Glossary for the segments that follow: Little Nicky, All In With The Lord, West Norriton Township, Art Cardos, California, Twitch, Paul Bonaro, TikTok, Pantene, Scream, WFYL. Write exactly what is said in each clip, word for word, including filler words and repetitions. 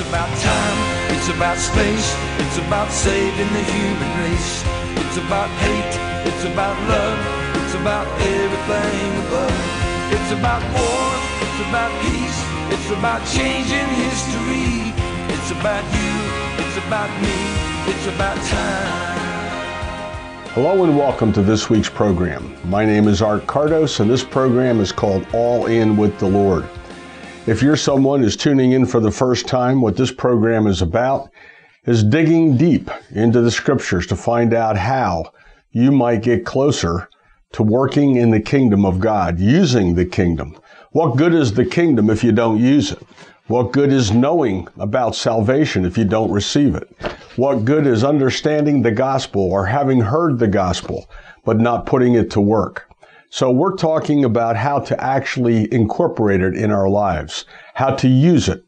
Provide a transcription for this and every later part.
It's about time, it's about space, it's about saving the human race. It's about hate, it's about love, it's about everything above. It's about war, it's about peace, it's about changing history. It's about you, it's about me, it's about time. Hello and welcome to this week's program. My name is Art Cardos and this program is called All In With The Lord. If you're someone who's tuning in for the first time, what this program is about is digging deep into the scriptures to find out how you might get closer to working in the kingdom of God, using the kingdom. What good is the kingdom if you don't use it? What good is knowing about salvation if you don't receive it? What good is understanding the gospel or having heard the gospel, but not putting it to work? So we're talking about how to actually incorporate it in our lives, how to use it.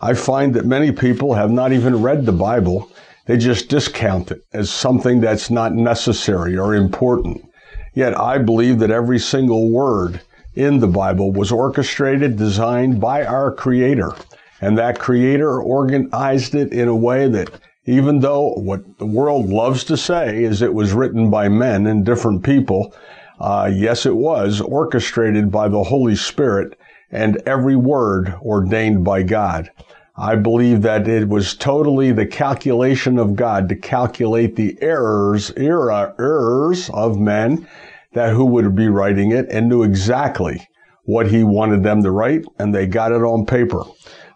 I find that many people have not even read the Bible. They just discount it as something that's not necessary or important. Yet I believe that every single word in the Bible was orchestrated, designed by our Creator. And that Creator organized it in a way that, even though what the world loves to say is it was written by men and different people, uh, yes, it was orchestrated by the Holy Spirit and every word ordained by God. I believe that it was totally the calculation of God to calculate the errors, error, errors of men, that who would be writing it, and knew exactly what he wanted them to write, and they got it on paper.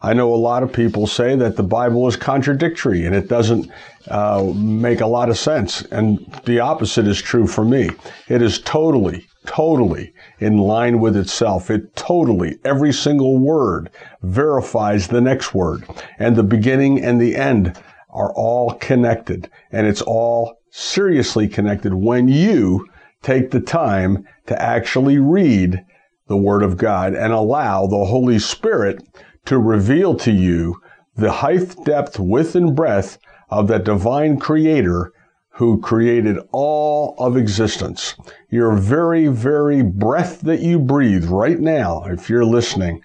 I know a lot of people say that the Bible is contradictory and it doesn't uh, make a lot of sense, and the opposite is true for me. It is totally, totally in line with itself. It totally, every single word verifies the next word, and the beginning and the end are all connected, and it's all seriously connected when you take the time to actually read the Word of God and allow the Holy Spirit to reveal to you the height, depth, width, and breadth of that divine Creator who created all of existence. Your very, very breath that you breathe right now, if you're listening,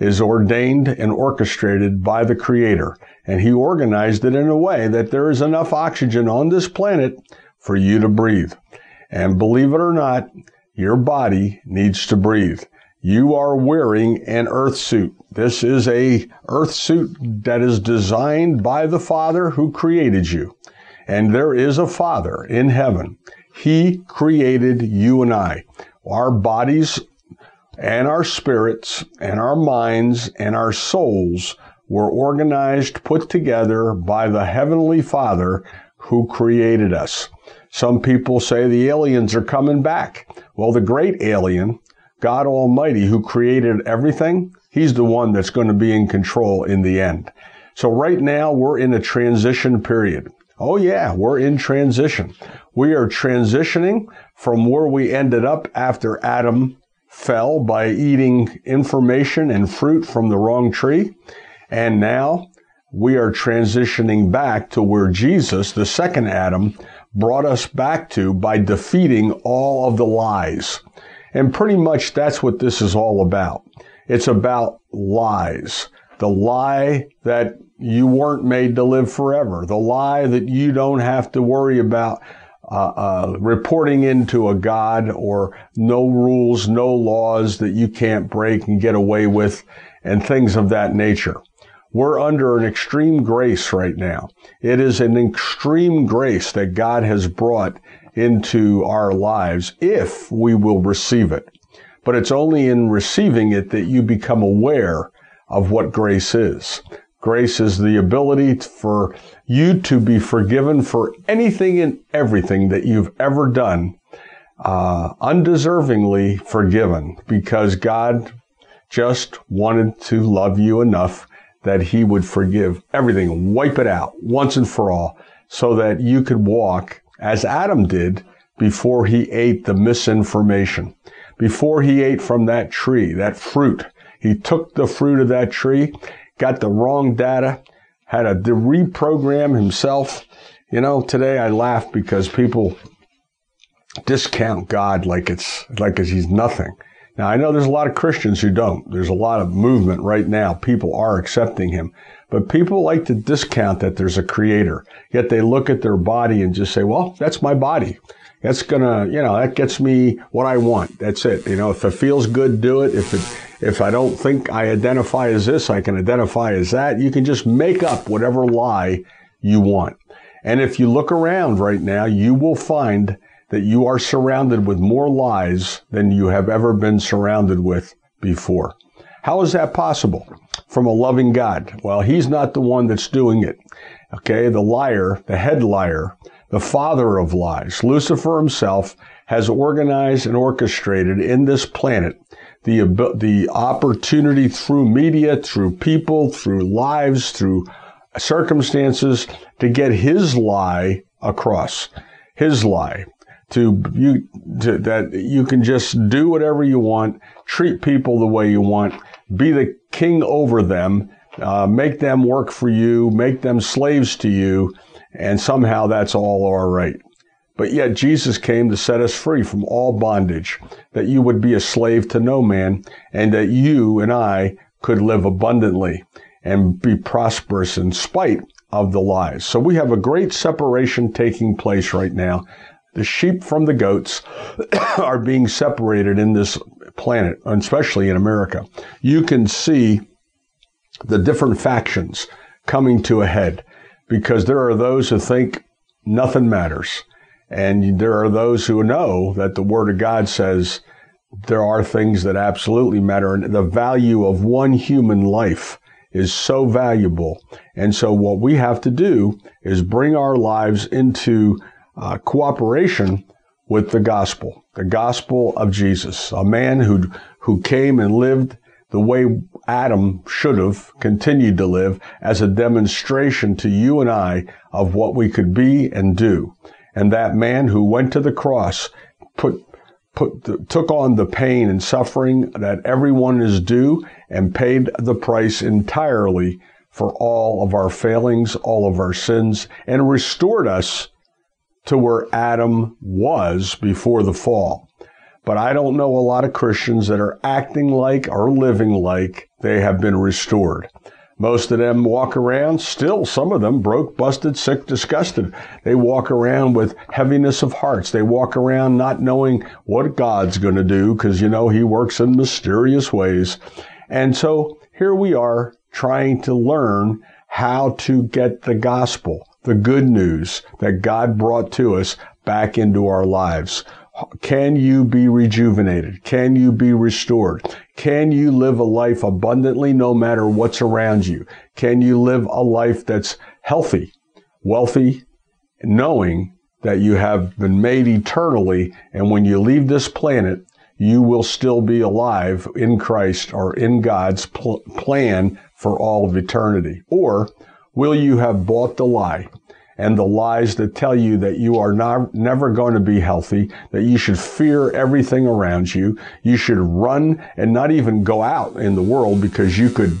is ordained and orchestrated by the Creator. And He organized it in a way that there is enough oxygen on this planet for you to breathe. And believe it or not, your body needs to breathe. You are wearing an earth suit. This is a earth suit that is designed by the Father who created you. And there is a Father in heaven. He created you and I. Our bodies and our spirits and our minds and our souls were organized, put together by the Heavenly Father who created us. Some people say the aliens are coming back. Well, the great alien, God Almighty, who created everything, He's the one that's going to be in control in the end. So right now, we're in a transition period. Oh yeah, we're in transition. We are transitioning from where we ended up after Adam fell by eating information and fruit from the wrong tree. And now, we are transitioning back to where Jesus, the second Adam, brought us back to by defeating all of the lies. And pretty much that's what this is all about. It's about lies. The lie that you weren't made to live forever. The lie that you don't have to worry about uh, uh, reporting into a God, or no rules, no laws that you can't break and get away with, and things of that nature. We're under an extreme grace right now. It is an extreme grace that God has brought into our lives if we will receive it. But it's only in receiving it that you become aware of what grace is. Grace is the ability for you to be forgiven for anything and everything that you've ever done, uh, undeservingly forgiven, because God just wanted to love you enough that He would forgive everything, wipe it out once and for all, so that you could walk as Adam did before he ate the misinformation. Before he ate from that tree, that fruit, he took the fruit of that tree, got the wrong data, had to reprogram himself. You know, today I laugh because people discount God like it's like it's, he's nothing. Now, I know there's a lot of Christians who don't. There's a lot of movement right now. People are accepting him. But people like to discount that there's a creator. Yet they look at their body and just say, well, that's my body. That's going to, you know, that gets me what I want. That's it. You know, if it feels good, do it. If it, if I don't think I identify as this, I can identify as that. You can just make up whatever lie you want. And if you look around right now, you will find that you are surrounded with more lies than you have ever been surrounded with before. How is that possible? From a loving God. Well, he's not the one that's doing it. Okay, the liar, the head liar, the father of lies, Lucifer himself, has organized and orchestrated in this planet the, the opportunity through media, through people, through lives, through circumstances to get his lie across, his lie, to you to, that you can just do whatever you want, treat people the way you want, be the king over them, uh, make them work for you, make them slaves to you, and somehow that's all all right. But yet Jesus came to set us free from all bondage, that you would be a slave to no man, and that you and I could live abundantly and be prosperous in spite of the lies. So we have a great separation taking place right now. The sheep from the goats are being separated in this planet, especially in America. You can see the different factions coming to a head, because there are those who think nothing matters. And there are those who know that the Word of God says there are things that absolutely matter. And the value of one human life is so valuable. And so what we have to do is bring our lives into uh, cooperation with the gospel, the gospel of Jesus, a man who, who came and lived the way Adam should have continued to live, as a demonstration to you and I of what we could be and do. And that man who went to the cross put, put, took on the pain and suffering that everyone is due, and paid the price entirely for all of our failings, all of our sins, and restored us to where Adam was before the fall. But I don't know a lot of Christians that are acting like or living like they have been restored. Most of them walk around, still some of them, broke, busted, sick, disgusted. They walk around with heaviness of hearts. They walk around not knowing what God's going to do, because, you know, he works in mysterious ways. And so here we are trying to learn how to get the gospel, the good news that God brought to us, back into our lives. Can you be rejuvenated? Can you be restored? Can you live a life abundantly no matter what's around you? Can you live a life that's healthy, wealthy, knowing that you have been made eternally, and when you leave this planet, you will still be alive in Christ, or in God's pl- plan for all of eternity? Or will you have bought the lie, and the lies that tell you that you are not, never going to be healthy, that you should fear everything around you, you should run and not even go out in the world because you could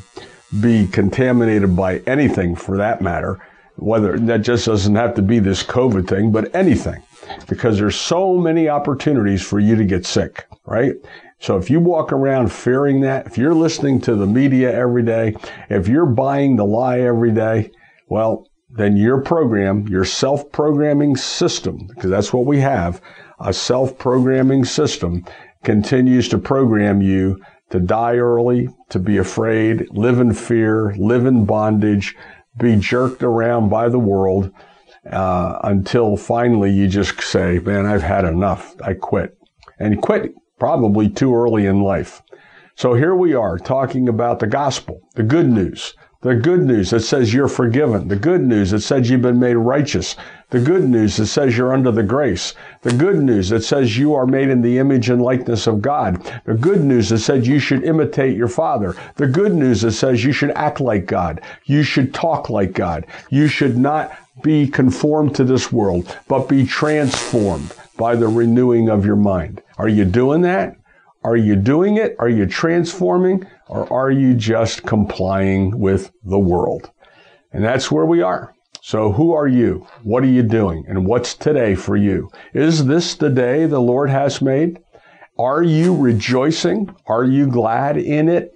be contaminated by anything for that matter, whether that just doesn't have to be this COVID thing, but anything, because there's so many opportunities for you to get sick, right? So if you walk around fearing that, if you're listening to the media every day, if you're buying the lie every day, well, then your program, your self-programming system, because that's what we have, a self-programming system, continues to program you to die early, to be afraid, live in fear, live in bondage, be jerked around by the world, uh, until finally you just say, man, I've had enough. I quit. And quit probably too early in life. So here we are talking about the gospel, the good news. The good news that says you're forgiven. The good news that says you've been made righteous. The good news that says you're under the grace. The good news that says you are made in the image and likeness of God. The good news that says you should imitate your Father. The good news that says you should act like God. You should talk like God. You should not be conformed to this world, but be transformed by the renewing of your mind. Are you doing that? Are you doing it? Are you transforming? Or are you just complying with the world? And that's where we are. So who are you? What are you doing? And what's today for you? Is this the day the Lord has made? Are you rejoicing? Are you glad in it?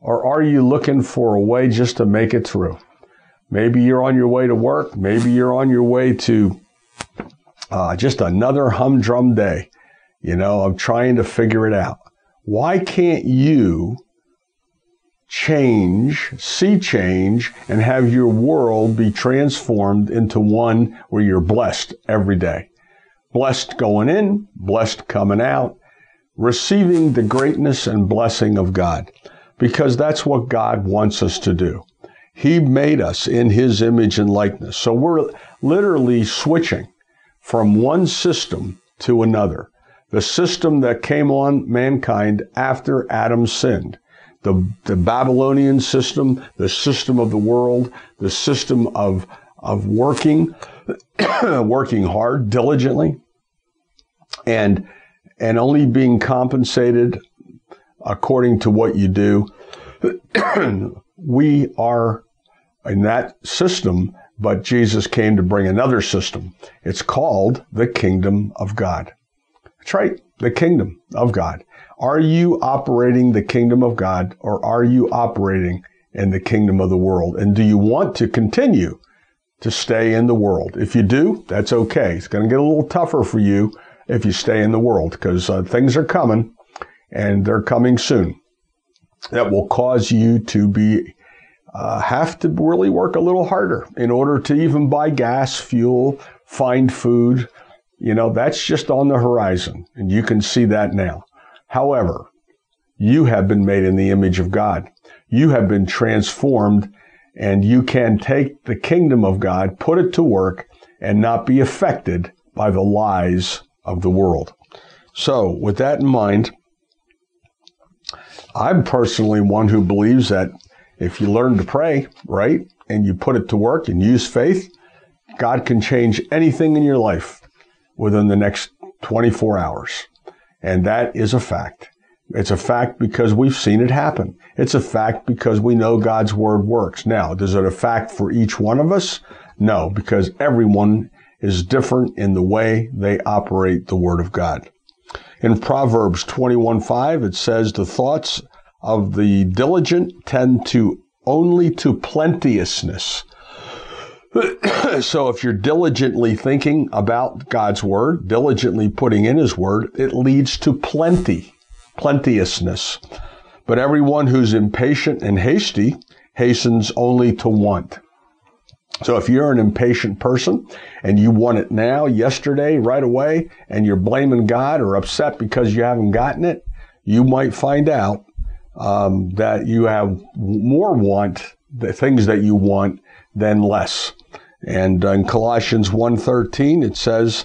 Or are you looking for a way just to make it through? Maybe you're on your way to work. Maybe you're on your way to uh, just another humdrum day. You know, I'm trying to figure it out. Why can't you change, see change, and have your world be transformed into one where you're blessed every day? Blessed going in, blessed coming out, receiving the greatness and blessing of God. Because that's what God wants us to do. He made us in His image and likeness. So we're literally switching from one system to another. The system that came on mankind after Adam sinned. The, the Babylonian system, the system of the world, the system of, of working, working hard, diligently, and, and only being compensated according to what you do. We are in that system, but Jesus came to bring another system. It's called the kingdom of God. That's right, the kingdom of God. Are you operating the kingdom of God, or are you operating in the kingdom of the world? And do you want to continue to stay in the world? If you do, that's okay. It's going to get a little tougher for you if you stay in the world, because uh, things are coming. And they're coming soon. That will cause you to be uh, have to really work a little harder in order to even buy gas, fuel, find food. You know, that's just on the horizon. And you can see that now. However, you have been made in the image of God. You have been transformed, and you can take the kingdom of God, put it to work, and not be affected by the lies of the world. So, with that in mind, I'm personally one who believes that if you learn to pray, right, and you put it to work and use faith, God can change anything in your life within the next twenty-four hours. And that is a fact. It's a fact because we've seen it happen. It's a fact because we know God's word works. Now, is it a fact for each one of us? No, because everyone is different in the way they operate the word of God. In Proverbs twenty-one five, it says, the thoughts of the diligent tend to only to plenteousness. So if you're diligently thinking about God's word, diligently putting in His word, it leads to plenty, plenteousness. But everyone who's impatient and hasty hastens only to want. So if you're an impatient person and you want it now, yesterday, right away, and you're blaming God or upset because you haven't gotten it, you might find out um, that you have more want, the things that you want, than less. And in Colossians one thirteen, it says,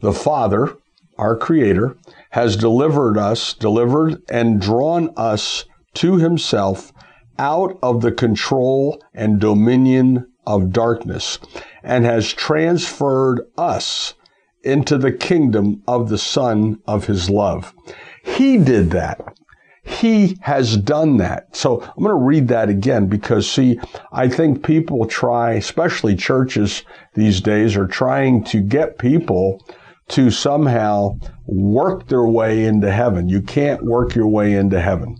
the Father, our Creator, has delivered us, delivered and drawn us to Himself out of the control and dominion of of darkness, and has transferred us into the kingdom of the Son of His love. He did that. He has done that. So I'm going to read that again, because see, I think people try, especially churches these days, are trying to get people to somehow work their way into heaven. You can't work your way into heaven.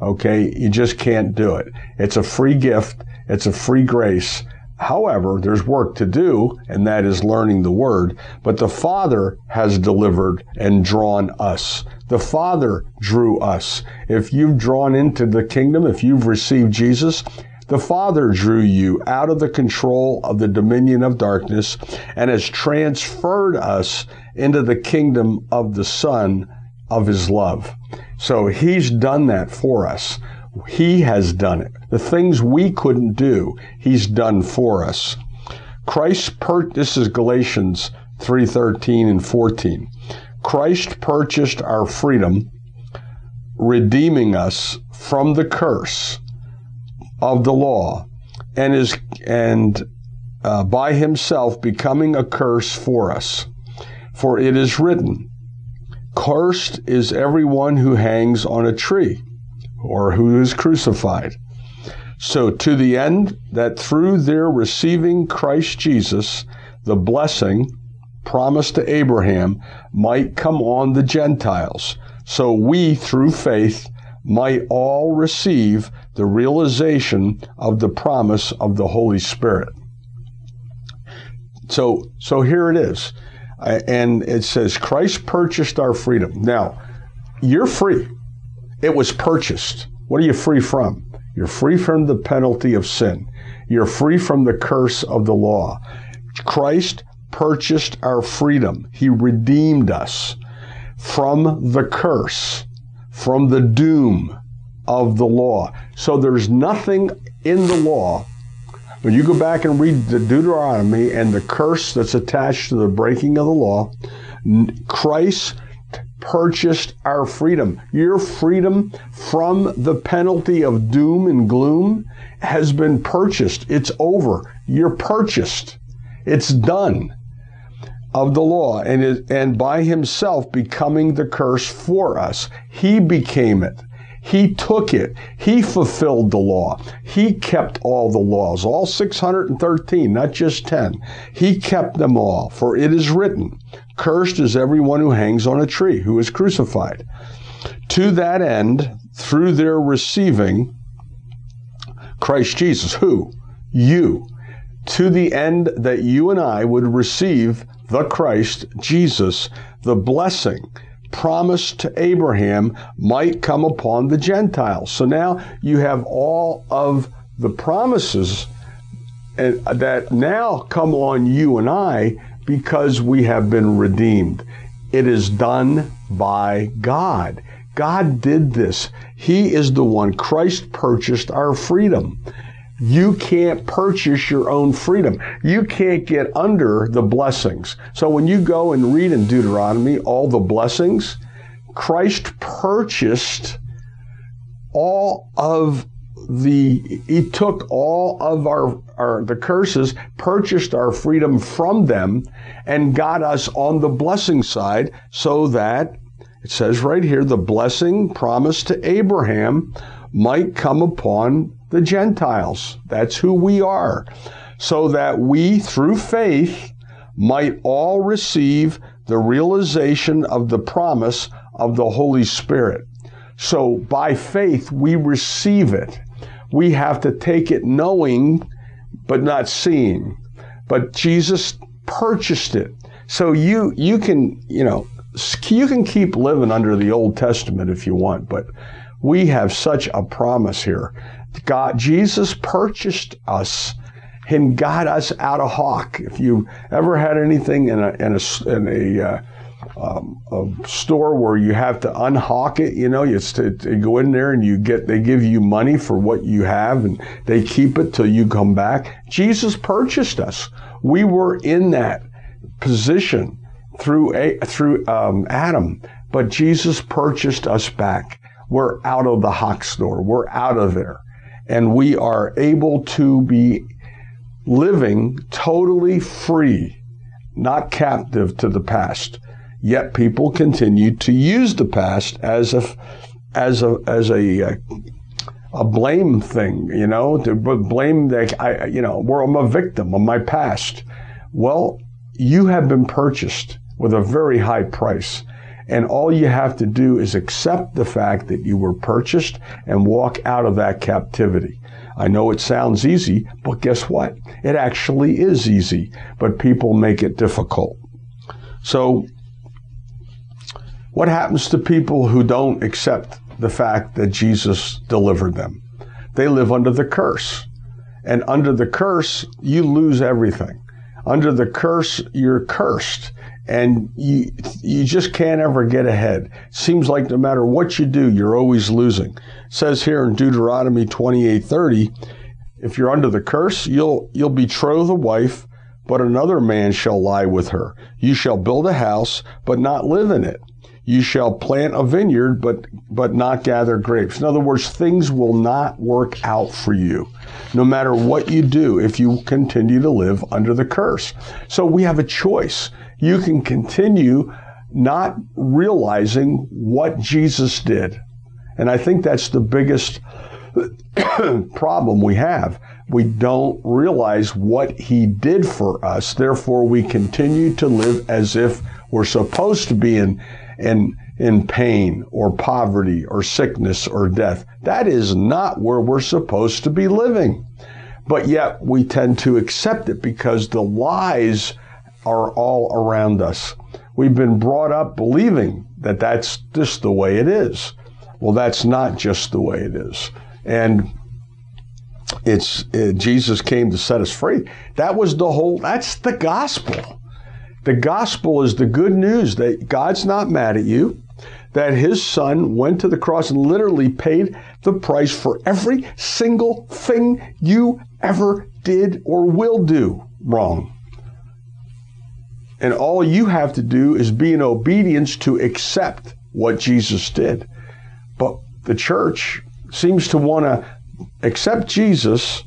Okay? You just can't do it. It's a free gift. It's a free grace. However, there's work to do, and that is learning the word. But the Father has delivered and drawn us. The Father drew us. If you've drawn into the kingdom, if you've received Jesus, the Father drew you out of the control of the dominion of darkness and has transferred us into the kingdom of the Son of His love. So He's done that for us. He has done it. The things we couldn't do, He's done for us. Christ per- this is Galatians three thirteen and fourteen. Christ purchased our freedom, redeeming us from the curse of the law, and is and uh, by Himself becoming a curse for us. For it is written, cursed is everyone who hangs on a tree, or who is crucified. So to the end that through their receiving Christ Jesus, the blessing promised to Abraham might come on the Gentiles, so we, through faith, might all receive the realization of the promise of the Holy Spirit. So, so here it is. And it says, Christ purchased our freedom. Now, you're free. It was purchased. What are you free from? You're free from the penalty of sin. You're free from the curse of the law. Christ purchased our freedom. He redeemed us from the curse, from the doom of the law. So there's nothing in the law. When you go back and read the Deuteronomy and the curse that's attached to the breaking of the law, Christ purchased our freedom. Your freedom from the penalty of doom and gloom has been purchased. It's over. You're purchased. It's done of the law, and it, and by himself becoming the curse for us. He became it. He took it. He fulfilled the law. He kept all the laws, all six hundred thirteen, not just ten. He kept them all, for it is written, cursed is everyone who hangs on a tree, who is crucified. To that end, through their receiving Christ Jesus, who? You. To the end that you and I would receive the Christ Jesus, the blessing promise to Abraham might come upon the Gentiles. So now you have all of the promises that now come on you and I because we have been redeemed. It is done by God. God did this. He is the one. Christ purchased our freedom. You can't purchase your own freedom. You can't get under the blessings. So when you go and read in Deuteronomy all the blessings, Christ purchased all of the, he took all of our, our the curses, purchased our freedom from them, and got us on the blessing side so that, it says right here, the blessing promised to Abraham might come upon the Gentiles. That's who we are. So that we, through faith, might all receive the realization of the promise of the Holy Spirit. So by faith, we receive it. We have to take it knowing, but not seeing. But Jesus purchased it. So you, you can, you know, you can keep living under the Old Testament if you want, but we have such a promise here. God, Jesus purchased us and got us out of hock. If you ever had anything in a in a, in a, uh, um, a store where you have to unhock it, you know, you, you go in there and you get, they give you money for what you have and they keep it till you come back. Jesus purchased us. We were in that position through a, through um, Adam, but Jesus purchased us back. We're out of the hock store. We're out of there. And we are able to be living totally free, not captive to the past. Yet people continue to use the past as a, as a, as a, a blame thing. You know, to blame that I, you know, where I'm a victim of my past. Well, you have been purchased with a very high price. And all you have to do is accept the fact that you were purchased and walk out of that captivity. I know it sounds easy, but guess what? It actually is easy, but people make it difficult. So what happens to people who don't accept the fact that Jesus delivered them? They live under the curse. And under the curse, you lose everything. Under the curse, you're cursed. And you, you just can't ever get ahead. Seems like no matter what you do, you're always losing. It says here in Deuteronomy twenty-eight thirty, if you're under the curse, you'll, you'll betroth a wife, but another man shall lie with her. You shall build a house, but not live in it. You shall plant a vineyard, but, but not gather grapes. In other words, things will not work out for you, no matter what you do, if you continue to live under the curse. So we have a choice. You can continue not realizing what Jesus did. And I think that's the biggest problem we have. We don't realize what he did for us. Therefore, we continue to live as if we're supposed to be in, in in pain or poverty or sickness or death. That is not where we're supposed to be living. But yet we tend to accept it because the lies are all around us. We've been brought up believing that that's just the way it is. Well, that's not just the way it is. And it's uh, Jesus came to set us free. That was the whole, that's the gospel. The gospel is the good news that God's not mad at you, that his son went to the cross and literally paid the price for every single thing you ever did or will do wrong. And all you have to do is be in obedience to accept what Jesus did. But the church seems to want to accept Jesus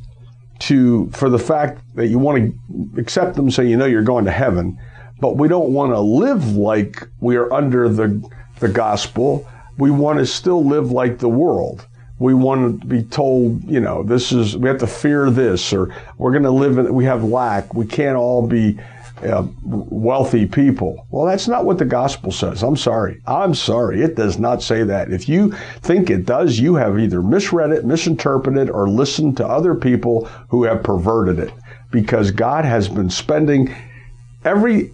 to for the fact that you want to accept him so you know you're going to heaven, but we don't want to live like we are under the, the gospel. We want to still live like the world. We want to be told, you know, this is, we have to fear this, or we're going to live in, we have lack. We can't all be uh, wealthy people. Well, that's not what the gospel says. I'm sorry. I'm sorry. It does not say that. If you think it does, you have either misread it, misinterpreted, or listened to other people who have perverted it, because God has been spending every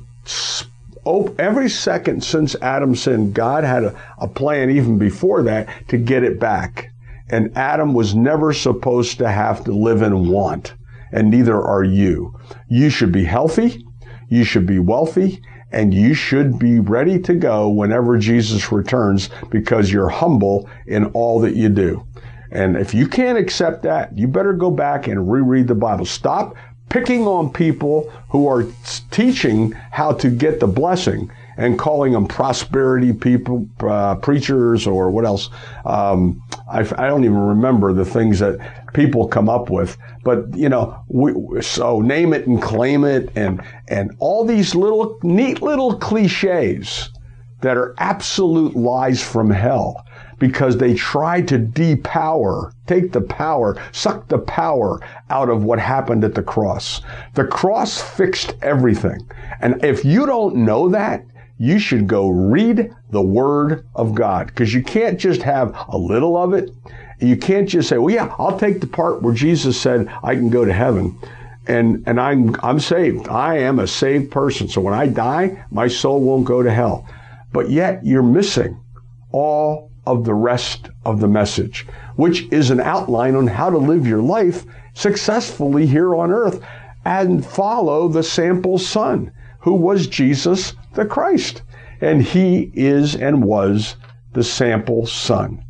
Oh, every second since Adam sinned, God had a, a plan even before that to get it back. And Adam was never supposed to have to live in want, and neither are you. You should be healthy, you should be wealthy, and you should be ready to go whenever Jesus returns, because you're humble in all that you do. And if you can't accept that, you better go back and reread the Bible. Stop picking on people who are teaching how to get the blessing and calling them prosperity people, uh, preachers, or what else. Um, I, I don't even remember the things that people come up with. But, you know, we, so name it and claim it, and, and all these little, neat little cliches that are absolute lies from hell, because they try to depower, take the power, suck the power out of what happened at the cross. The cross fixed everything. And if you don't know that, you should go read the Word of God, because you can't just have a little of it. You can't just say, well, yeah, I'll take the part where Jesus said I can go to heaven, and, and I'm, I'm saved. I am a saved person. So when I die, my soul won't go to hell. But yet you're missing all of the rest of the message, which is an outline on how to live your life successfully here on earth and follow the sample son, who was Jesus the Christ. And he is and was the sample son.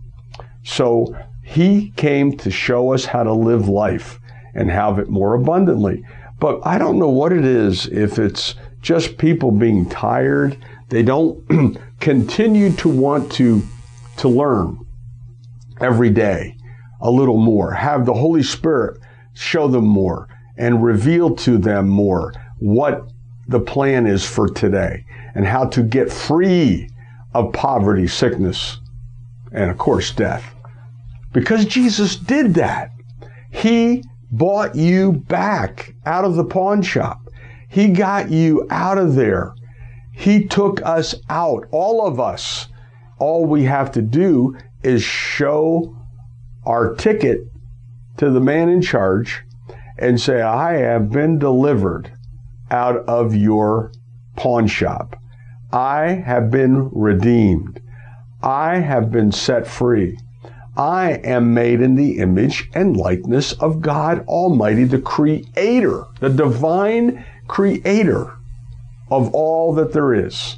So he came to show us how to live life and have it more abundantly. But I don't know what it is, if it's just people being tired. They don't continue to want to to learn every day a little more, have the Holy Spirit show them more and reveal to them more what the plan is for today and how to get free of poverty, sickness, and of course death. Because Jesus did that. He bought you back out of the pawn shop. He got you out of there. He took us out, all of us. All we have to do is show our ticket to the man in charge and say, I have been delivered out of your pawn shop. I have been redeemed. I have been set free. I am made in the image and likeness of God Almighty, the Creator, the divine Creator of all that there is.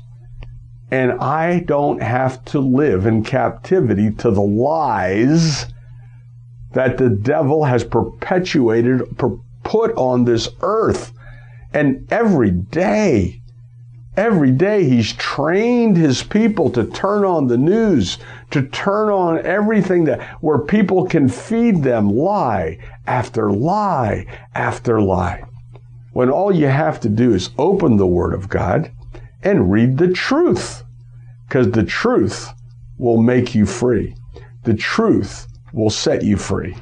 And I don't have to live in captivity to the lies that the devil has perpetuated, put on this earth. And every day, every day he's trained his people to turn on the news, to turn on everything that where people can feed them lie after lie after lie. When all you have to do is open the Word of God and read the truth, because the truth will make you free. The truth will set you free.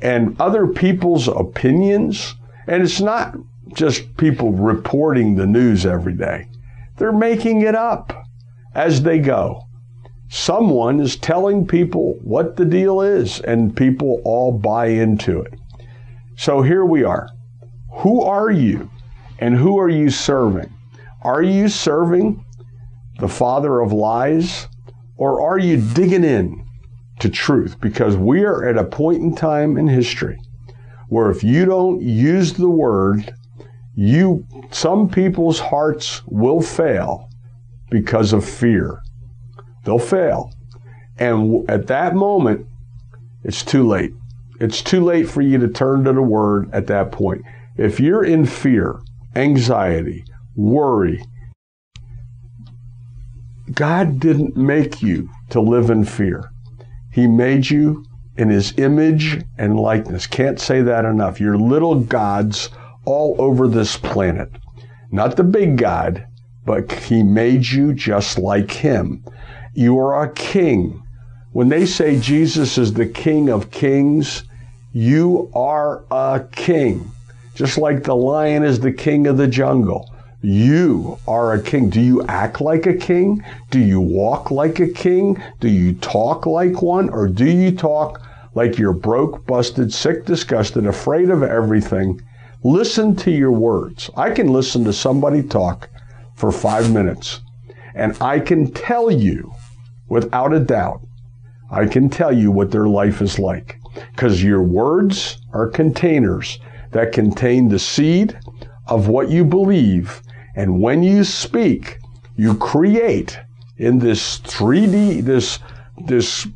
And other people's opinions, and it's not just people reporting the news every day. They're making it up as they go. Someone is telling people what the deal is, and people all buy into it. So here we are. Who are you, and who are you serving? Are you serving the father of lies, or are you digging in to truth? Because we are at a point in time in history where if you don't use the word, you some people's hearts will fail because of fear. They'll fail. And at that moment, it's too late. It's too late for you to turn to the word at that point. If you're in fear, anxiety, worry, God didn't make you to live in fear. He made you in His image and likeness. Can't say that enough. You're little gods all over this planet. Not the big God, but He made you just like Him. You are a king. When they say Jesus is the King of Kings, you are a king. Just like the lion is the king of the jungle, you are a king. Do you act like a king? Do you walk like a king? Do you talk like one? Or do you talk like you're broke, busted, sick, disgusted, afraid of everything? Listen to your words. I can listen to somebody talk for five minutes, and I can tell you without a doubt, I can tell you what their life is like, because your words are containers that contain the seed of what you believe. And when you speak, you create in this three D, this, this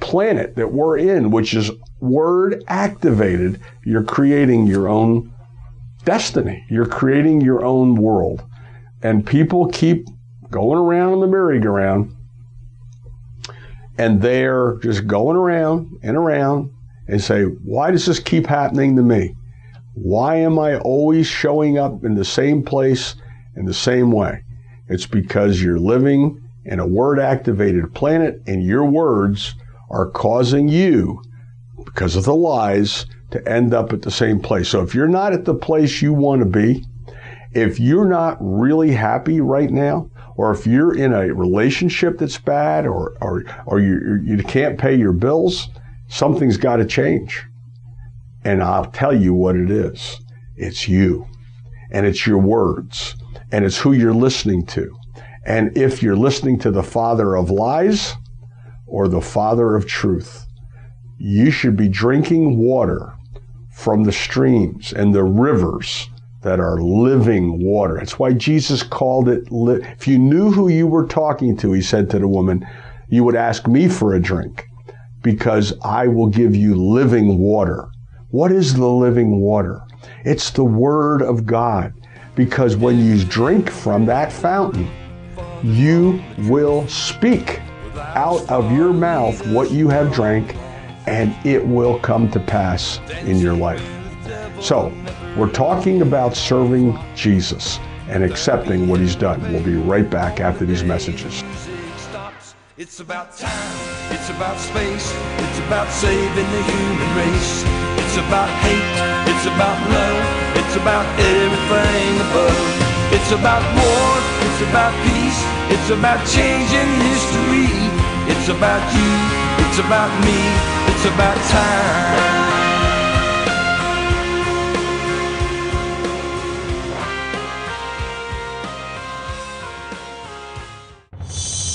planet that we're in, which is word activated, you're creating your own destiny. You're creating your own world. And people keep going around in the merry-go-round, and they're just going around and around and say, why does this keep happening to me? Why am I always showing up in the same place in the same way? It's because you're living in a word-activated planet, and your words are causing you, because of the lies, to end up at the same place. So if you're not at the place you want to be, if you're not really happy right now, or if you're in a relationship that's bad, or, or, or you, you can't pay your bills, something's got to change. And I'll tell you what it is. It's you. And it's your words. And it's who you're listening to. And if you're listening to the father of lies or the father of truth, you should be drinking water from the streams and the rivers that are living water. That's why Jesus called it, li- if you knew who you were talking to, He said to the woman, you would ask me for a drink, because I will give you living water. What is the living water? It's the Word of God. Because when you drink from that fountain, you will speak out of your mouth what you have drank, and it will come to pass in your life. So, we're talking about serving Jesus and accepting what He's done. We'll be right back after these messages. It's about time, it's about space, it's about saving the human race. It's about hate, it's about love, it's about everything above. It's about war, it's about peace, it's about changing history. It's about you, it's about me, it's about time.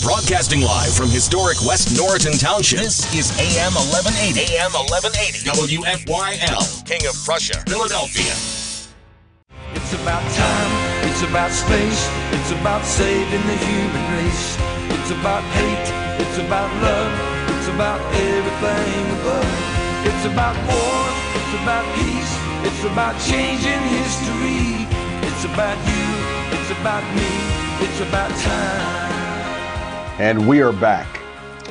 Broadcasting live from historic West Norriton Township. This is A M eleven eighty. A M eleven eighty. W F Y L. King of Prussia, Philadelphia. It's about time. It's about space. It's about saving the human race. It's about hate. It's about love. It's about everything above. It's about war. It's about peace. It's about changing history. It's about you. It's about me. It's about time. And we are back.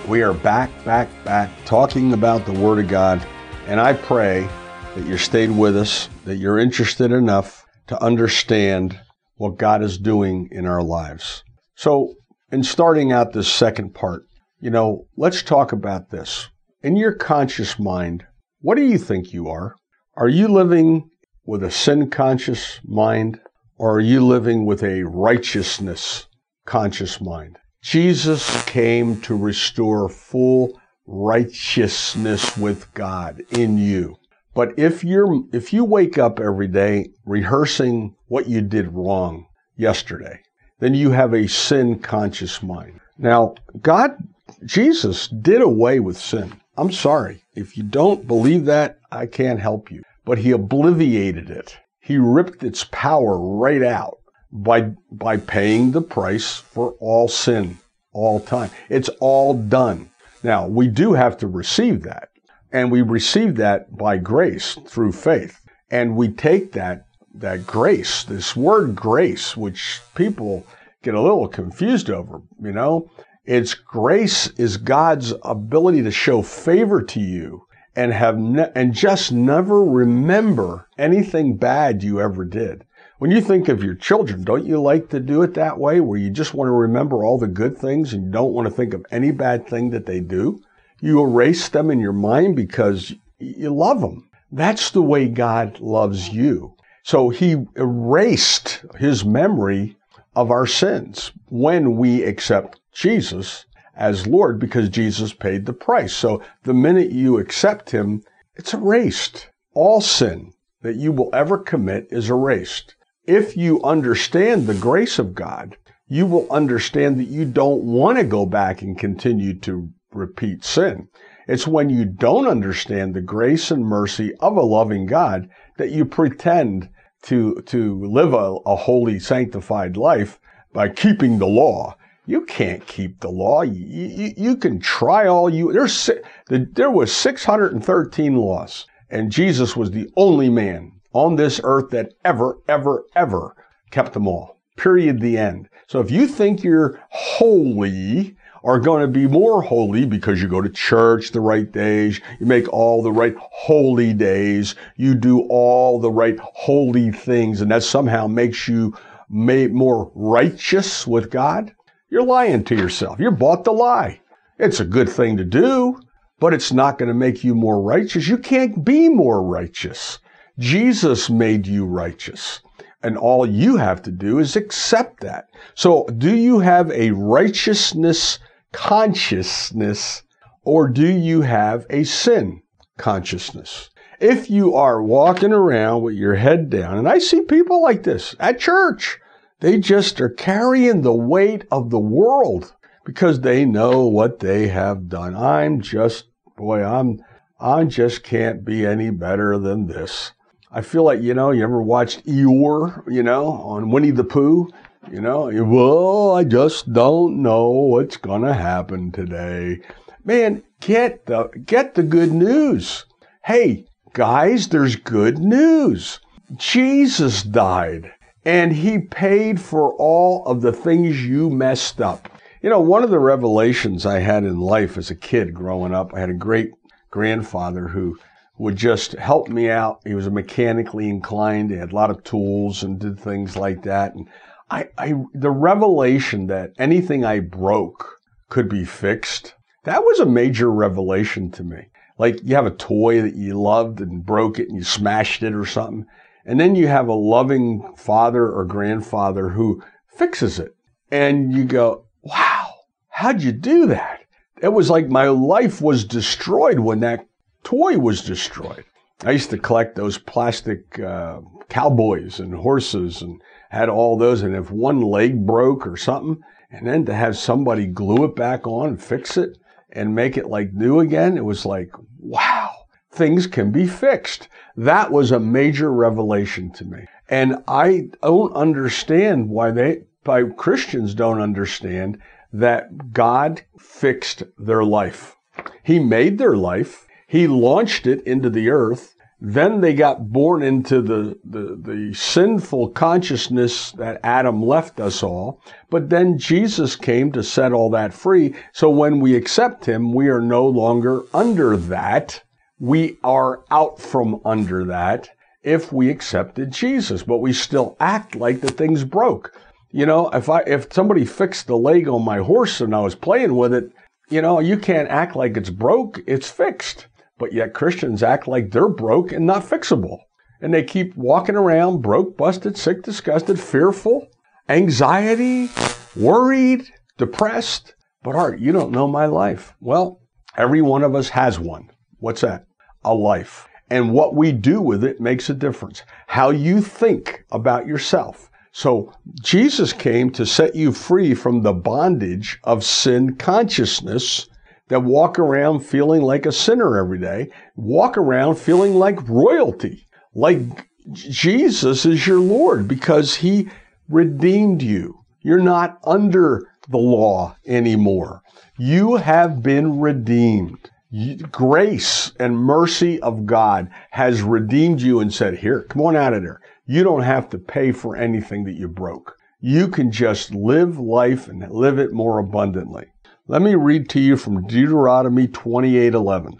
We are back, back, back, talking about the Word of God. And I pray that you stayed with us, that you're interested enough to understand what God is doing in our lives. So, in starting out this second part, you know, let's talk about this. In your conscious mind, what do you think you are? Are you living with a sin-conscious mind, or are you living with a righteousness-conscious mind? Jesus came to restore full righteousness with God in you. But if you're, if you wake up every day rehearsing what you did wrong yesterday, then you have a sin-conscious mind. Now, God, Jesus did away with sin. I'm sorry. If you don't believe that, I can't help you. But he obliviated it. He ripped its power right out by, by paying the price for all sin, all time. It's all done. Now, we do have to receive that. And we receive that by grace through faith. And we take that, that grace, this word grace, which people get a little confused over, you know. It's grace is God's ability to show favor to you and have ne- and just never remember anything bad you ever did. When you think of your children, don't you like to do it that way, where you just want to remember all the good things and you don't want to think of any bad thing that they do? You erase them in your mind because you love them. That's the way God loves you. So he erased his memory of our sins when we accept Jesus as Lord, because Jesus paid the price. So the minute you accept him, it's erased. All sin that you will ever commit is erased. If you understand the grace of God, you will understand that you don't want to go back and continue to repeat sin. It's when you don't understand the grace and mercy of a loving God that you pretend to to live a, a holy, sanctified life by keeping the law. You can't keep the law. You, you, you can try all you... There's, there was six hundred thirteen laws, and Jesus was the only man on this earth that ever, ever, ever kept them all. Period. The end. So if you think you're holy, are going to be more holy because you go to church the right days, you make all the right holy days, you do all the right holy things, and that somehow makes you made more righteous with God, you're lying to yourself. You're bought the lie. It's a good thing to do, but it's not going to make you more righteous. You can't be more righteous. Jesus made you righteous. And all you have to do is accept that. So do you have a righteousness consciousness, or do you have a sin consciousness? If you are walking around with your head down, and I see people like this at church, they just are carrying the weight of the world because they know what they have done. I'm just, boy, I'm, I just can't be any better than this. I feel like, you know, you ever watched Eeyore, you know, on Winnie the Pooh? You know, well, I just don't know what's going to happen today. Man, get the, get the good news. Hey, guys, there's good news. Jesus died, and he paid for all of the things you messed up. You know, one of the revelations I had in life as a kid growing up, I had a great grandfather who would just help me out. He was mechanically inclined. He had a lot of tools and did things like that. And I, I, the revelation that anything I broke could be fixed, that was a major revelation to me. Like you have a toy that you loved and broke it and you smashed it or something. And then you have a loving father or grandfather who fixes it. And you go, wow, how'd you do that? It was like my life was destroyed when that toy was destroyed. I used to collect those plastic uh, cowboys and horses and had all those. And if one leg broke or something, and then to have somebody glue it back on and fix it and make it like new again, it was like, wow, things can be fixed. That was a major revelation to me. And I don't understand why they, why Christians don't understand that God fixed their life. He made their life. He launched it into the earth. Then they got born into the, the, the sinful consciousness that Adam left us all. But then Jesus came to set all that free. So when we accept him, we are no longer under that. We are out from under that if we accepted Jesus. But we still act like the thing's broke. You know, if I if somebody fixed the leg on my horse and I was playing with it, you know, you can't act like it's broke, it's fixed. But yet Christians act like they're broke and not fixable. And they keep walking around broke, busted, sick, disgusted, fearful, anxiety, worried, depressed, but Art, you don't know my life. Well, every one of us has one. What's that? A life. And what we do with it makes a difference. How you think about yourself. So Jesus came to set you free from the bondage of sin consciousness that walk around feeling like a sinner every day, walk around feeling like royalty, like Jesus is your Lord because he redeemed you. You're not under the law anymore. You have been redeemed. Grace and mercy of God has redeemed you and said, here, come on out of there. You don't have to pay for anything that you broke. You can just live life and live it more abundantly. Let me read to you from Deuteronomy twenty-eight eleven.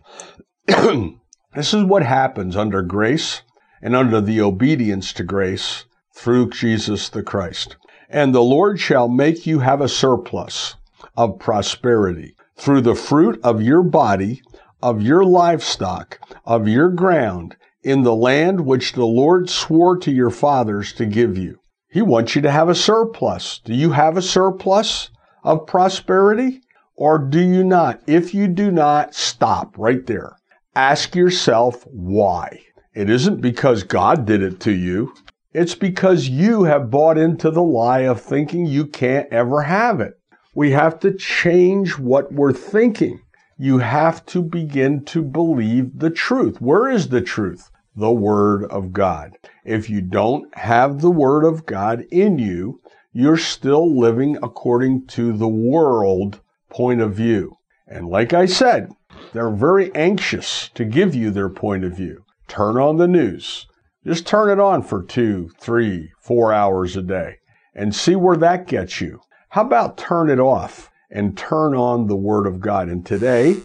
This is what happens under grace and under the obedience to grace through Jesus the Christ. And the Lord shall make you have a surplus of prosperity through the fruit of your body, of your livestock, of your ground, in the land which the Lord swore to your fathers to give you. He wants you to have a surplus. Do you have a surplus of prosperity, or do you not? If you do not, stop right there. Ask yourself why. It isn't because God did it to you. It's because you have bought into the lie of thinking you can't ever have it. We have to change what we're thinking. You have to begin to believe the truth. Where is the truth? The Word of God. If you don't have the Word of God in you, you're still living according to the world point of view. And like I said, they're very anxious to give you their point of view. Turn on the news. Just turn it on for two, three, four hours a day and see where that gets you. How about turn it off and turn on the Word of God? And today,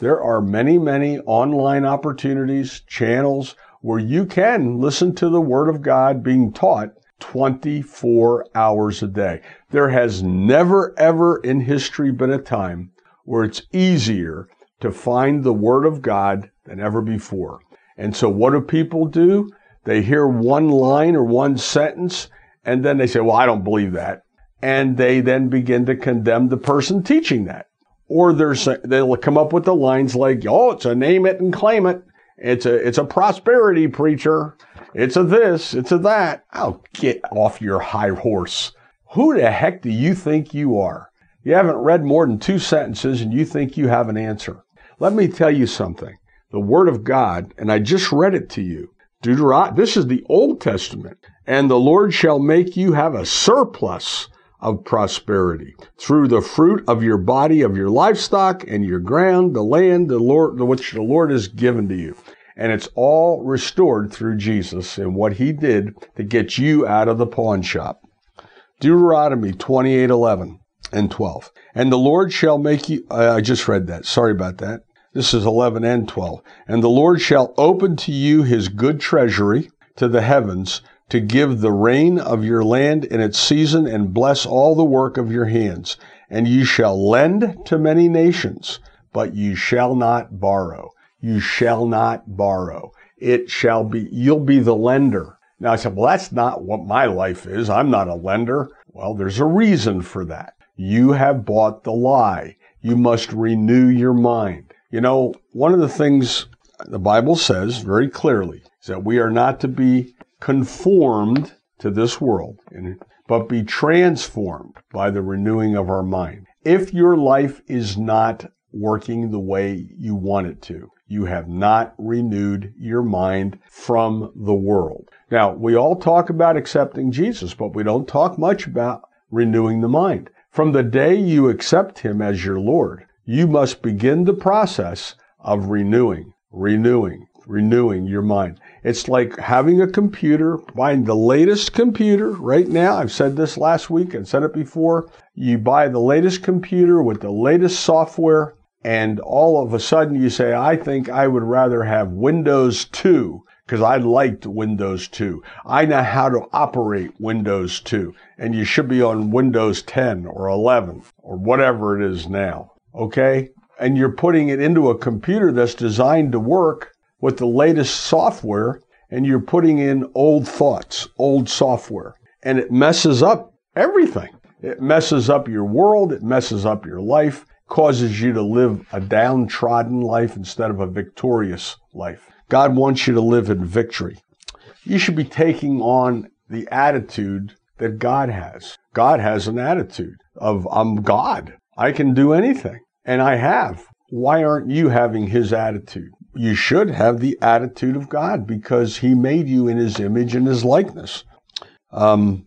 there are many, many online opportunities, channels, where you can listen to the Word of God being taught twenty-four hours a day. There has never, ever in history been a time where it's easier to find the Word of God than ever before. And so what do people do? They hear one line or one sentence, and then they say, well, I don't believe that. And they then begin to condemn the person teaching that. Or they'll come up with the lines like, oh, it's a name it and claim it. It's a, it's a prosperity preacher. It's a this, it's a that. Oh, get off your high horse. Who the heck do you think you are? You haven't read more than two sentences, and you think you have an answer. Let me tell you something. The Word of God, and I just read it to you, Deuteronomy, this is the Old Testament. And the Lord shall make you have a surplus of prosperity through the fruit of your body, of your livestock, and your ground, the land the Lord, which the Lord has given to you. And it's all restored through Jesus and what he did to get you out of the pawn shop. Deuteronomy twenty-eight eleven and twelve. And the Lord shall make you, uh, I just read that, sorry about that. This is eleven and twelve. And the Lord shall open to you his good treasury to the heavens to give the rain of your land in its season and bless all the work of your hands. And you shall lend to many nations, but you shall not borrow. You shall not borrow. It shall be, you'll be the lender. Now I said, well, that's not what my life is. I'm not a lender. Well, there's a reason for that. You have bought the lie. You must renew your mind. You know, one of the things the Bible says very clearly is that we are not to be conformed to this world, but be transformed by the renewing of our mind. If your life is not working the way you want it to, you have not renewed your mind from the world. Now, we all talk about accepting Jesus, but we don't talk much about renewing the mind. From the day you accept him as your Lord, you must begin the process of renewing, renewing, renewing your mind. It's like having a computer, buying the latest computer right now. I've said this last week and said it before. You buy the latest computer with the latest software, and all of a sudden you say, I think I would rather have Windows two because I liked Windows two. I know how to operate Windows two, and you should be on Windows ten or eleven or whatever it is now. Okay? And you're putting it into a computer that's designed to work with the latest software, and you're putting in old thoughts, old software, and it messes up everything. It messes up your world. It messes up your life, causes you to live a downtrodden life instead of a victorious life. God wants you to live in victory. You should be taking on the attitude that God has. God has an attitude of, I'm God. I can do anything. And I have. Why aren't you having his attitude? You should have the attitude of God because he made you in his image and his likeness. Um,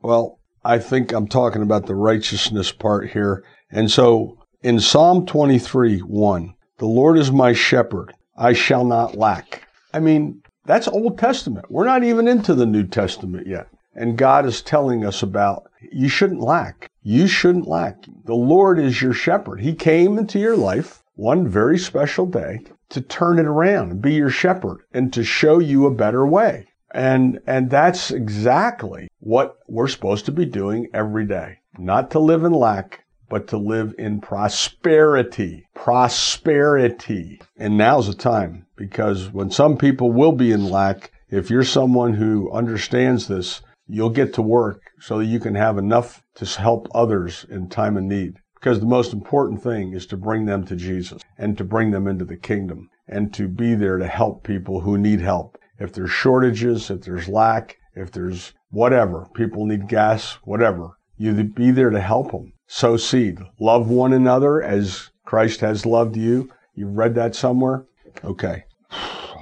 well, I think I'm talking about the righteousness part here. And so in Psalm twenty-three, one, the Lord is my shepherd, I shall not lack. I mean, that's Old Testament. We're not even into the New Testament yet. And God is telling us about, you shouldn't lack. You shouldn't lack. The Lord is your shepherd. He came into your life one very special day to turn it around and be your shepherd and to show you a better way. And, and that's exactly what we're supposed to be doing every day. Not to live in lack, but to live in prosperity. Prosperity. And now's the time, because when some people will be in lack, if you're someone who understands this, you'll get to work so that you can have enough to help others in time of need. Because the most important thing is to bring them to Jesus and to bring them into the kingdom and to be there to help people who need help. If there's shortages, if there's lack, if there's whatever, people need gas, whatever, you be there to help them. Sow seed. Love one another as Christ has loved you. You've read that somewhere? Okay.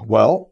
Well,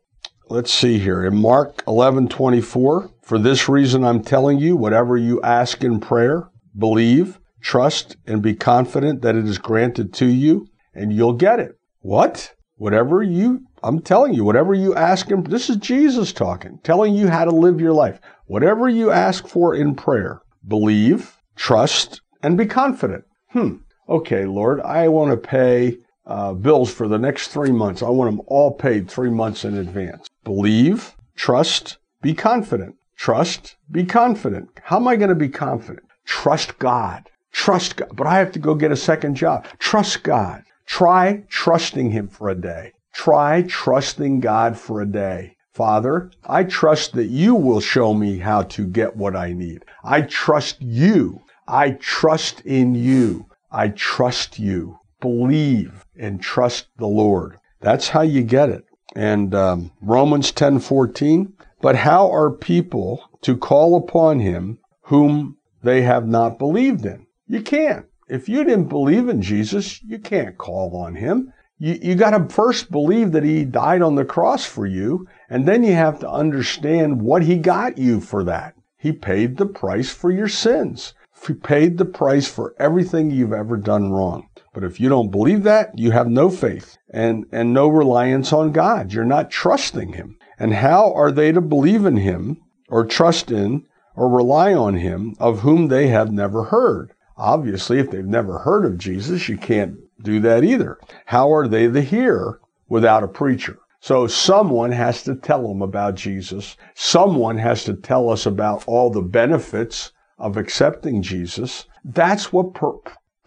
let's see here. In Mark eleven twenty-four, for this reason I'm telling you, whatever you ask in prayer, believe, trust, and be confident that it is granted to you, and you'll get it. What? Whatever you, I'm telling you, whatever you ask in, this is Jesus talking, telling you how to live your life. Whatever you ask for in prayer, believe, trust, and be confident. Hmm. Okay, Lord, I want to pay uh, bills for the next three months. I want them all paid three months in advance. Believe, trust, be confident. Trust, be confident. How am I going to be confident? Trust God. Trust God. But I have to go get a second job. Trust God. Try trusting him for a day. Try trusting God for a day. Father, I trust that you will show me how to get what I need. I trust you. I trust in you. I trust you. Believe and trust the Lord. That's how you get it. And um, Romans ten fourteen, but how are people to call upon him whom they have not believed in? You can't. If you didn't believe in Jesus, you can't call on him. You, you got to first believe that he died on the cross for you, and then you have to understand what he got you for that. He paid the price for your sins. He paid the price for everything you've ever done wrong. But if you don't believe that, you have no faith and, and no reliance on God. You're not trusting him. And how are they to believe in him or trust in or rely on him of whom they have never heard? Obviously, if they've never heard of Jesus, you can't do that either. How are they to hear without a preacher? So someone has to tell them about Jesus. Someone has to tell us about all the benefits of accepting Jesus. That's what per-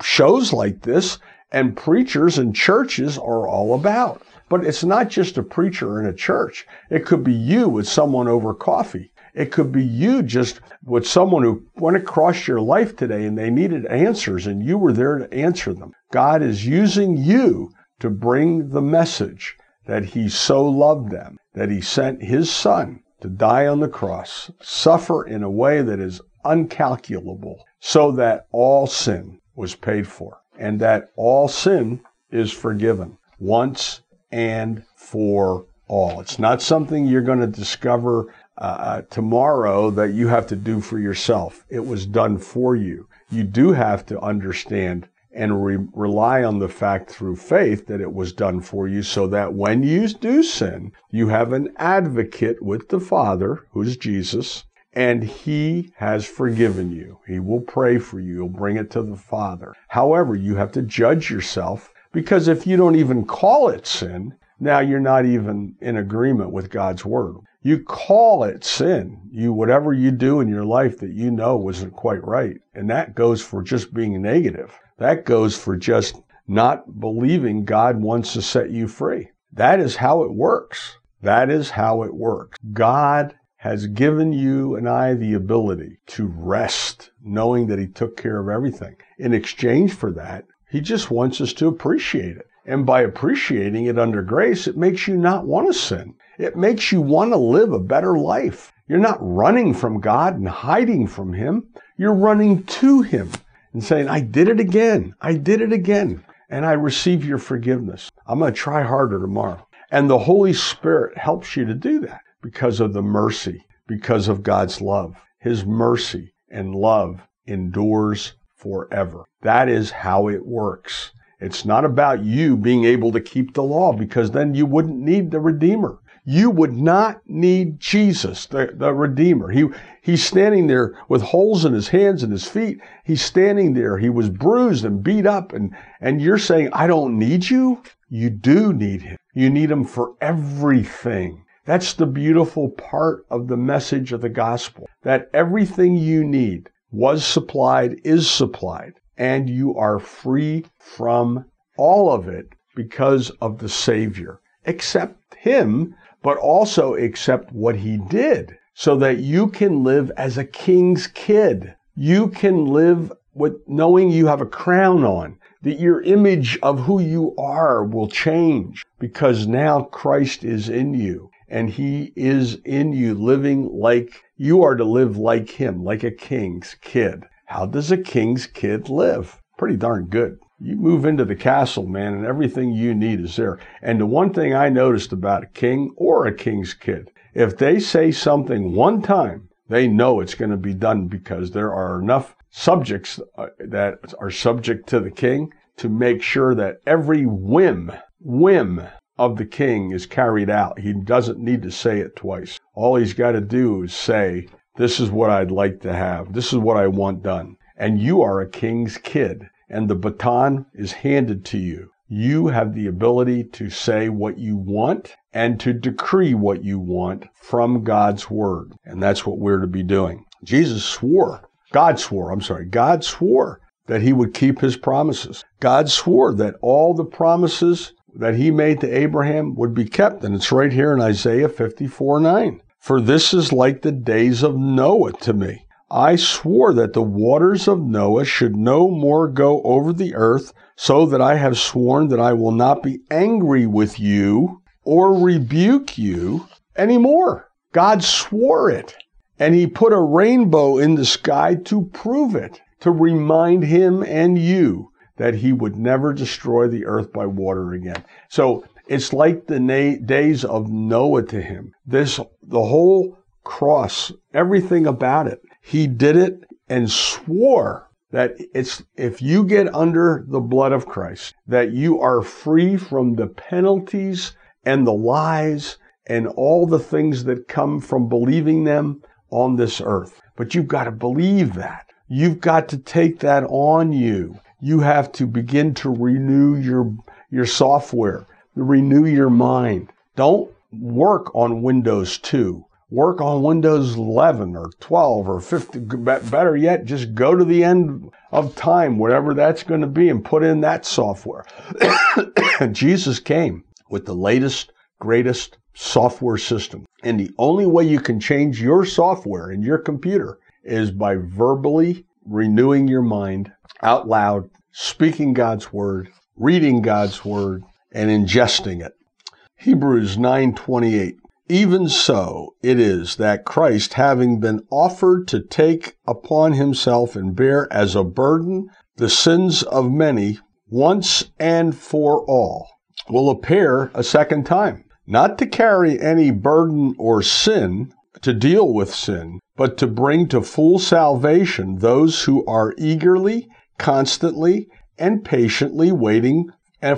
shows like this and preachers and churches are all about. But it's not just a preacher in a church. It could be you with someone over coffee. It could be you just with someone who went across your life today and they needed answers and you were there to answer them. God is using you to bring the message that he so loved them, that he sent his son to die on the cross, suffer in a way that is uncalculable, so that all sin was paid for, and that all sin is forgiven once and for all. It's not something you're going to discover uh, tomorrow that you have to do for yourself. It was done for you. You do have to understand and re- rely on the fact through faith that it was done for you, so that when you do sin, you have an advocate with the Father, who's Jesus, and he has forgiven you. He will pray for you. He'll bring it to the Father. However, you have to judge yourself, because if you don't even call it sin, now you're not even in agreement with God's word. You call it sin, you whatever you do in your life that you know wasn't quite right, and that goes for just being negative. That goes for just not believing God wants to set you free. That is how it works. That is how it works. God has given you and I the ability to rest, knowing that he took care of everything. In exchange for that, he just wants us to appreciate it. And by appreciating it under grace, it makes you not want to sin. It makes you want to live a better life. You're not running from God and hiding from him. You're running to him and saying, I did it again. I did it again. And I receive your forgiveness. I'm going to try harder tomorrow. And the Holy Spirit helps you to do that. Because of the mercy, because of God's love. His mercy and love endures forever. That is how it works. It's not about you being able to keep the law, because then you wouldn't need the Redeemer. You would not need Jesus, the, the Redeemer. He, he's standing there with holes in his hands and his feet. He's standing there. He was bruised and beat up. And, and you're saying, I don't need you? You do need him. You need him for everything. That's the beautiful part of the message of the gospel, that everything you need was supplied, is supplied, and you are free from all of it because of the Savior. Accept him, but also accept what he did so that you can live as a king's kid. You can live with knowing you have a crown on, that your image of who you are will change because now Christ is in you. And he is in you, living like you are to live like him, like a king's kid. How does a king's kid live? Pretty darn good. You move into the castle, man, and everything you need is there. And the one thing I noticed about a king or a king's kid, if they say something one time, they know it's going to be done because there are enough subjects that are subject to the king to make sure that every whim, whim, of the king is carried out. He doesn't need to say it twice. All he's got to do is say, this is what I'd like to have. This is what I want done. And you are a king's kid, and the baton is handed to you. You have the ability to say what you want and to decree what you want from God's word. And that's what we're to be doing. Jesus swore, God swore, I'm sorry, God swore that he would keep his promises. God swore that all the promises that he made to Abraham would be kept. And it's right here in Isaiah fifty-four nine. For this is like the days of Noah to me. I swore that the waters of Noah should no more go over the earth, so that I have sworn that I will not be angry with you or rebuke you anymore. God swore it. And he put a rainbow in the sky to prove it, to remind him and you that he would never destroy the earth by water again. So it's like the na- days of Noah to him. This, the whole cross, everything about it, he did it and swore that it's if you get under the blood of Christ, that you are free from the penalties and the lies and all the things that come from believing them on this earth. But you've got to believe that. You've got to take that on you. You have to begin to renew your, your software, renew your mind. Don't work on Windows two. Work on Windows eleven or twelve or fifteen. Better yet, just go to the end of time, whatever that's going to be, and put in that software. Jesus came with the latest, greatest software system. And the only way you can change your software in your computer is by verbally renewing your mind out loud, speaking God's word, reading God's word, and ingesting it. Hebrews nine twenty-eight. Even so it is that Christ, having been offered to take upon himself and bear as a burden the sins of many, once and for all, will appear a second time, not to carry any burden or sin, to deal with sin, but to bring to full salvation those who are eagerly, constantly, and patiently waiting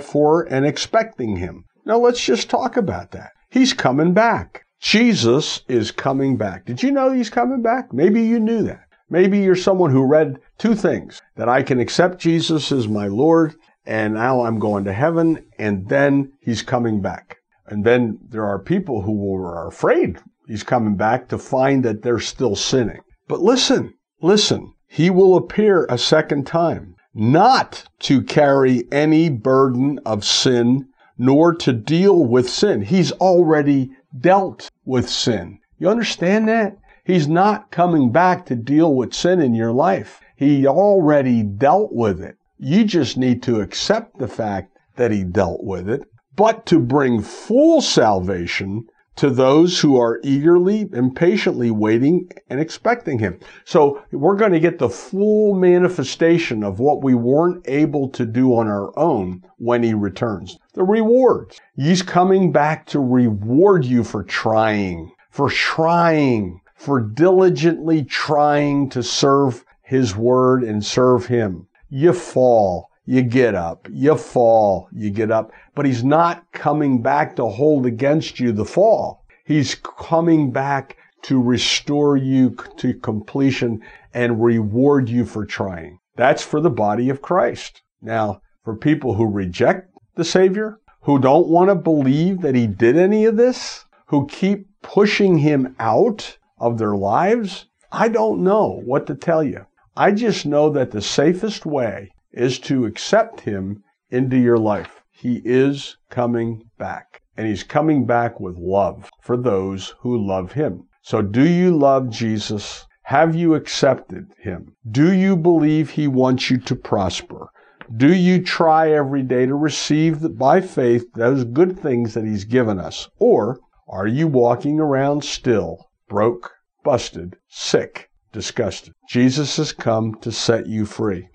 for and expecting him. Now let's just talk about that. He's coming back. Jesus is coming back. Did you know he's coming back? Maybe you knew that. Maybe you're someone who read two things, that I can accept Jesus as my Lord, and now I'm going to heaven, and then he's coming back. And then there are people who are afraid he's coming back to find that they're still sinning. But listen, listen, he will appear a second time, not to carry any burden of sin, nor to deal with sin. He's already dealt with sin. You understand that? He's not coming back to deal with sin in your life. He already dealt with it. You just need to accept the fact that he dealt with it, but to bring full salvation to those who are eagerly and patiently waiting and expecting him. So we're going to get the full manifestation of what we weren't able to do on our own when he returns. The rewards. He's coming back to reward you for trying, for trying. for diligently trying to serve his word and serve him. You fall, you get up, you fall, you get up. But he's not coming back to hold against you the fall. He's coming back to restore you to completion and reward you for trying. That's for the body of Christ. Now, for people who reject the Savior, who don't want to believe that he did any of this, who keep pushing him out of their lives, I don't know what to tell you. I just know that the safest way is to accept him into your life. He is coming back, and he's coming back with love for those who love him. So do you love Jesus? Have you accepted him? Do you believe he wants you to prosper? Do you try every day to receive by faith those good things that he's given us? Or are you walking around still broke, busted, sick, disgusted? Jesus has come to set you free.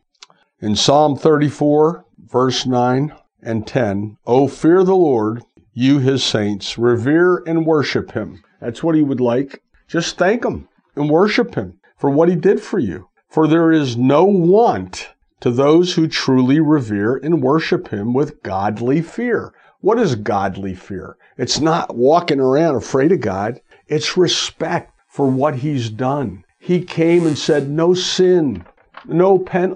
In Psalm thirty-four, verse nine and ten, "O fear the Lord, you his saints, revere and worship him." That's what he would like. Just thank him and worship him for what he did for you. "For there is no want to those who truly revere and worship him with godly fear." What is godly fear? It's not walking around afraid of God. It's respect for what he's done. He came and said, no sin, no pen,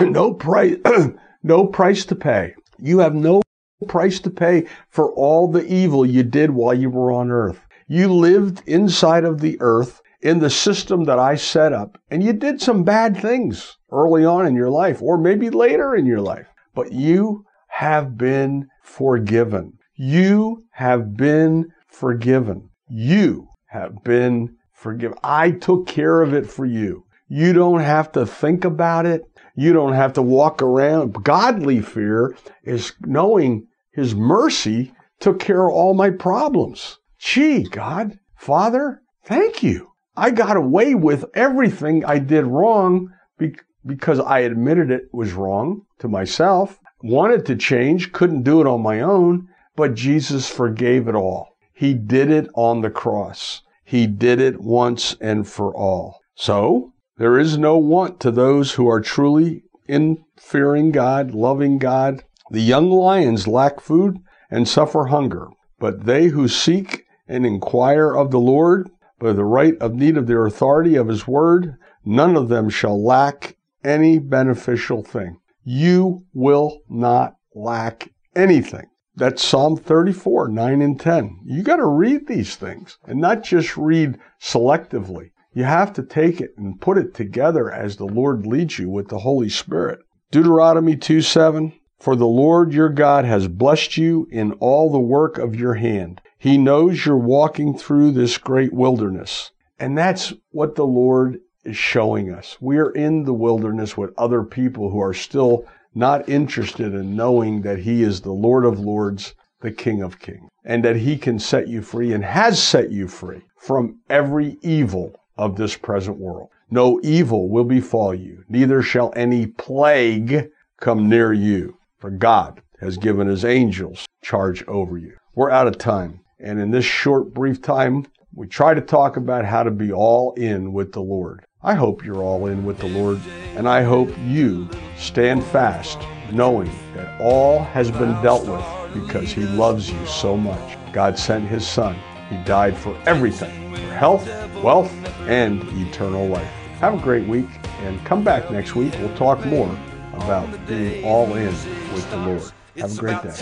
no price, no price to pay. You have no price to pay for all the evil you did while you were on earth. You lived inside of the earth in the system that I set up, and you did some bad things early on in your life, or maybe later in your life, but you have been forgiven. You have been forgiven. You have been forgiven. I took care of it for you. You don't have to think about it. You don't have to walk around. Godly fear is knowing his mercy took care of all my problems. Gee, God, Father, thank you. I got away with everything I did wrong because I admitted it was wrong to myself, wanted to change, couldn't do it on my own, but Jesus forgave it all. He did it on the cross. He did it once and for all. So there is no want to those who are truly in fearing God, loving God. The young lions lack food and suffer hunger, but they who seek and inquire of the Lord by the right of need of their authority of his word, none of them shall lack any beneficial thing. You will not lack anything. That's Psalm thirty-four, nine and ten. You got to read these things and not just read selectively. You have to take it and put it together as the Lord leads you with the Holy Spirit. Deuteronomy two seven, "For the Lord your God has blessed you in all the work of your hand. He knows you're walking through this great wilderness." And that's what the Lord is showing us. We are in the wilderness with other people who are still not interested in knowing that he is the Lord of Lords, the King of Kings, and that he can set you free and has set you free from every evil of this present world. "No evil will befall you, neither shall any plague come near you, for God has given his angels charge over you." We're out of time, and in this short, brief time, we try to talk about how to be all in with the Lord. I hope you're all in with the Lord, and I hope you stand fast, knowing that all has been dealt with because he loves you so much. God sent his son. He died for everything, for health, wealth, and eternal life. Have a great week, and come back next week. We'll talk more about being all in with the Lord. Have a great day.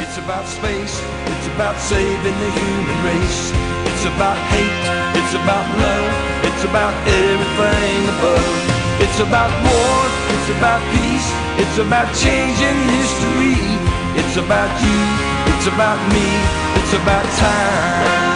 It's about space. It's about saving the human race. It's about hate. It's about love. It's about everything above. It's about war, it's about peace, it's about changing history. It's about you, it's about me, it's about time.